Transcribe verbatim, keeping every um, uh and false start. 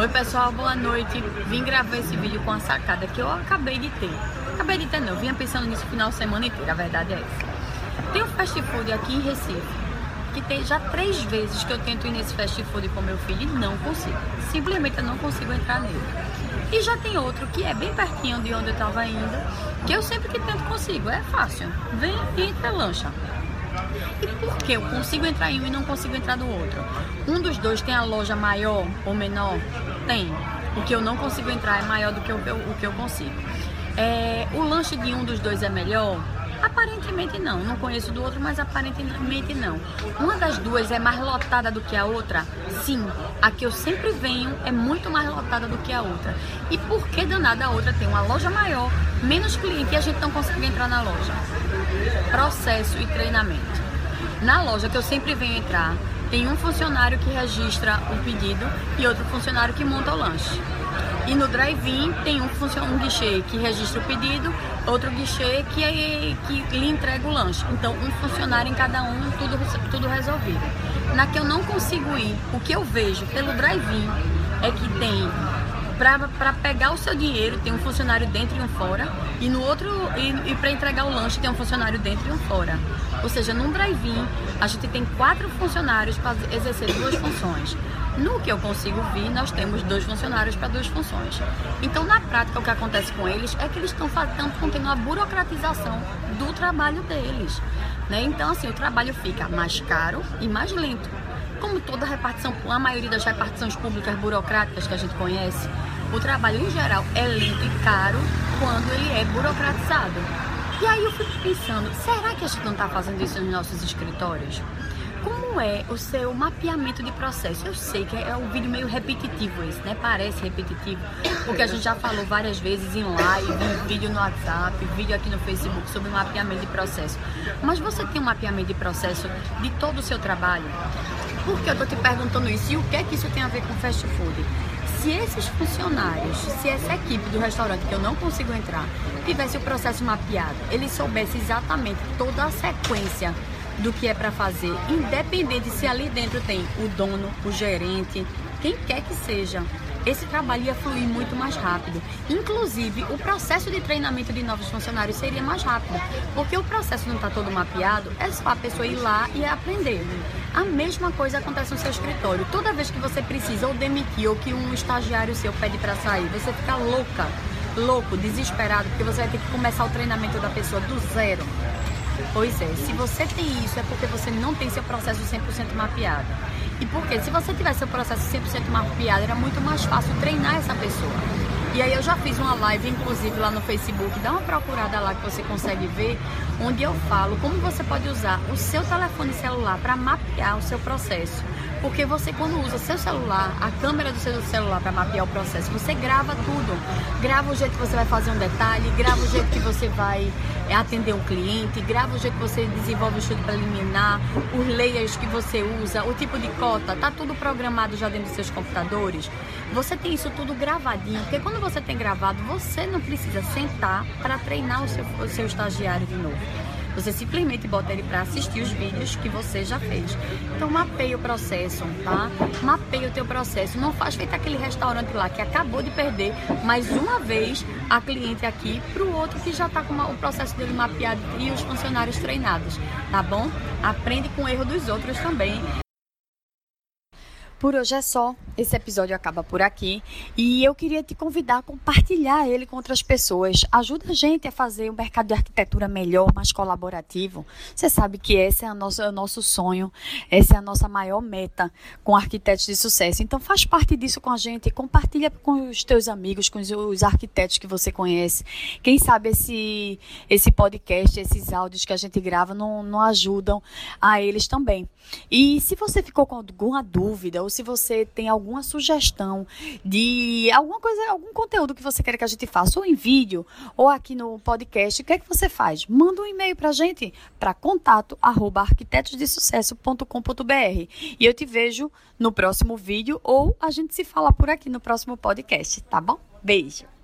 Oi pessoal, boa noite. Vim gravar esse vídeo com a sacada que eu acabei de ter. Acabei de ter não, eu vinha pensando nisso o final de semana inteira, a verdade é essa. Tem um fast food aqui em Recife, que tem já três vezes que eu tento ir nesse fast food com meu filho e não consigo. Simplesmente eu não consigo entrar nele. E já tem outro que é bem pertinho de onde eu estava indo, que eu sempre que tento consigo, é fácil. Vem e entra lancha. E por que eu consigo entrar em um e não consigo entrar do outro? Um dos dois tem a loja maior ou menor? Tem. O que eu não consigo entrar é maior do que o, o que eu consigo. É, o lanche de um dos dois é melhor? Aparentemente não. Não conheço do outro, mas aparentemente não. Uma das duas é mais lotada do que a outra? Sim. A que eu sempre venho é muito mais lotada do que a outra. E por que danada a outra tem uma loja maior, menos cliente e a gente não consegue entrar na loja? Processo e treinamento. Na loja que eu sempre venho entrar, tem um funcionário que registra o pedido e outro funcionário que monta o lanche. E no drive-in tem um, um guichê que registra o pedido, outro guichê que, é, que lhe entrega o lanche. Então, um funcionário em cada um, tudo, tudo resolvido. Na que eu não consigo ir, o que eu vejo pelo drive-in é que tem... Para pegar o seu dinheiro, tem um funcionário dentro e um fora. E no outro, e, e para entregar o lanche, tem um funcionário dentro e um fora. Ou seja, num drive-in, a gente tem quatro funcionários para exercer duas funções. No que eu consigo vir, nós temos dois funcionários para duas funções. Então, na prática, o que acontece com eles é que eles estão contendo uma burocratização do trabalho deles. Né? Então, assim, o trabalho fica mais caro e mais lento. Como toda a repartição, a maioria das repartições públicas burocráticas que a gente conhece, o trabalho em geral é lento e caro quando ele é burocratizado. E aí eu fico pensando, será que a gente não está fazendo isso nos nossos escritórios? Como é o seu mapeamento de processo? Eu sei que é um vídeo meio repetitivo esse, né? Parece repetitivo, porque a gente já falou várias vezes em live, em vídeo no WhatsApp, vídeo aqui no Facebook sobre mapeamento de processo. Mas você tem um mapeamento de processo de todo o seu trabalho? Por que eu estou te perguntando isso? E o que é que isso tem a ver com fast food? Se esses funcionários, se essa equipe do restaurante que eu não consigo entrar, tivesse o processo mapeado, ele soubesse exatamente toda a sequência do que é para fazer, independente se ali dentro tem o dono, o gerente, quem quer que seja, esse trabalho ia fluir muito mais rápido. Inclusive, o processo de treinamento de novos funcionários seria mais rápido, porque o processo não está todo mapeado, é só a pessoa ir lá e aprender. A mesma coisa acontece no seu escritório. Toda vez que você precisa ou demitir ou que um estagiário seu pede para sair, você fica louca, louco, desesperado, porque você vai ter que começar o treinamento da pessoa do zero. Pois é, se você tem isso é porque você não tem seu processo cem por cento mapeado. E porque se você tivesse seu processo cem por cento mapeado, era muito mais fácil treinar essa pessoa. E aí eu já fiz uma live, inclusive, lá no Facebook, dá uma procurada lá que você consegue ver, onde eu falo como você pode usar o seu telefone celular para mapear o seu processo. Porque você, quando usa seu celular, a câmera do seu celular para mapear o processo, você grava tudo. Grava o jeito que você vai fazer um detalhe, grava o jeito que você vai atender um cliente, grava o jeito que você desenvolve o estudo preliminar, os layers que você usa, o tipo de cota, tá tudo programado já dentro dos seus computadores. Você tem isso tudo gravadinho, porque quando você tem gravado, você não precisa sentar para treinar o seu, o seu estagiário de novo. Você simplesmente bota ele para assistir os vídeos que você já fez. Então, mapeia o processo, tá? Mapeia o teu processo. Não faz feito aquele restaurante lá que acabou de perder mais uma vez a cliente aqui para o outro que já está com o processo dele mapeado e os funcionários treinados, tá bom? Aprende com o erro dos outros também. Por hoje é só, esse episódio acaba por aqui e eu queria te convidar a compartilhar ele com outras pessoas. Ajuda a gente a fazer um mercado de arquitetura melhor, mais colaborativo. Você sabe que esse é o nosso, é o nosso sonho, essa é a nossa maior meta com arquitetos de sucesso. Então faz parte disso com a gente, compartilha com os teus amigos, com os, os arquitetos que você conhece. Quem sabe esse, esse podcast, esses áudios que a gente grava não, não ajudam a eles também. E se você ficou com alguma dúvida, se você tem alguma sugestão de alguma coisa, algum conteúdo que você quer que a gente faça, ou em vídeo, ou aqui no podcast, o que é que você faz? Manda um e-mail pra gente, para contato arroba arquitetosdesucesso ponto com ponto br. E eu te vejo no próximo vídeo, ou a gente se fala por aqui no próximo podcast, tá bom? Beijo!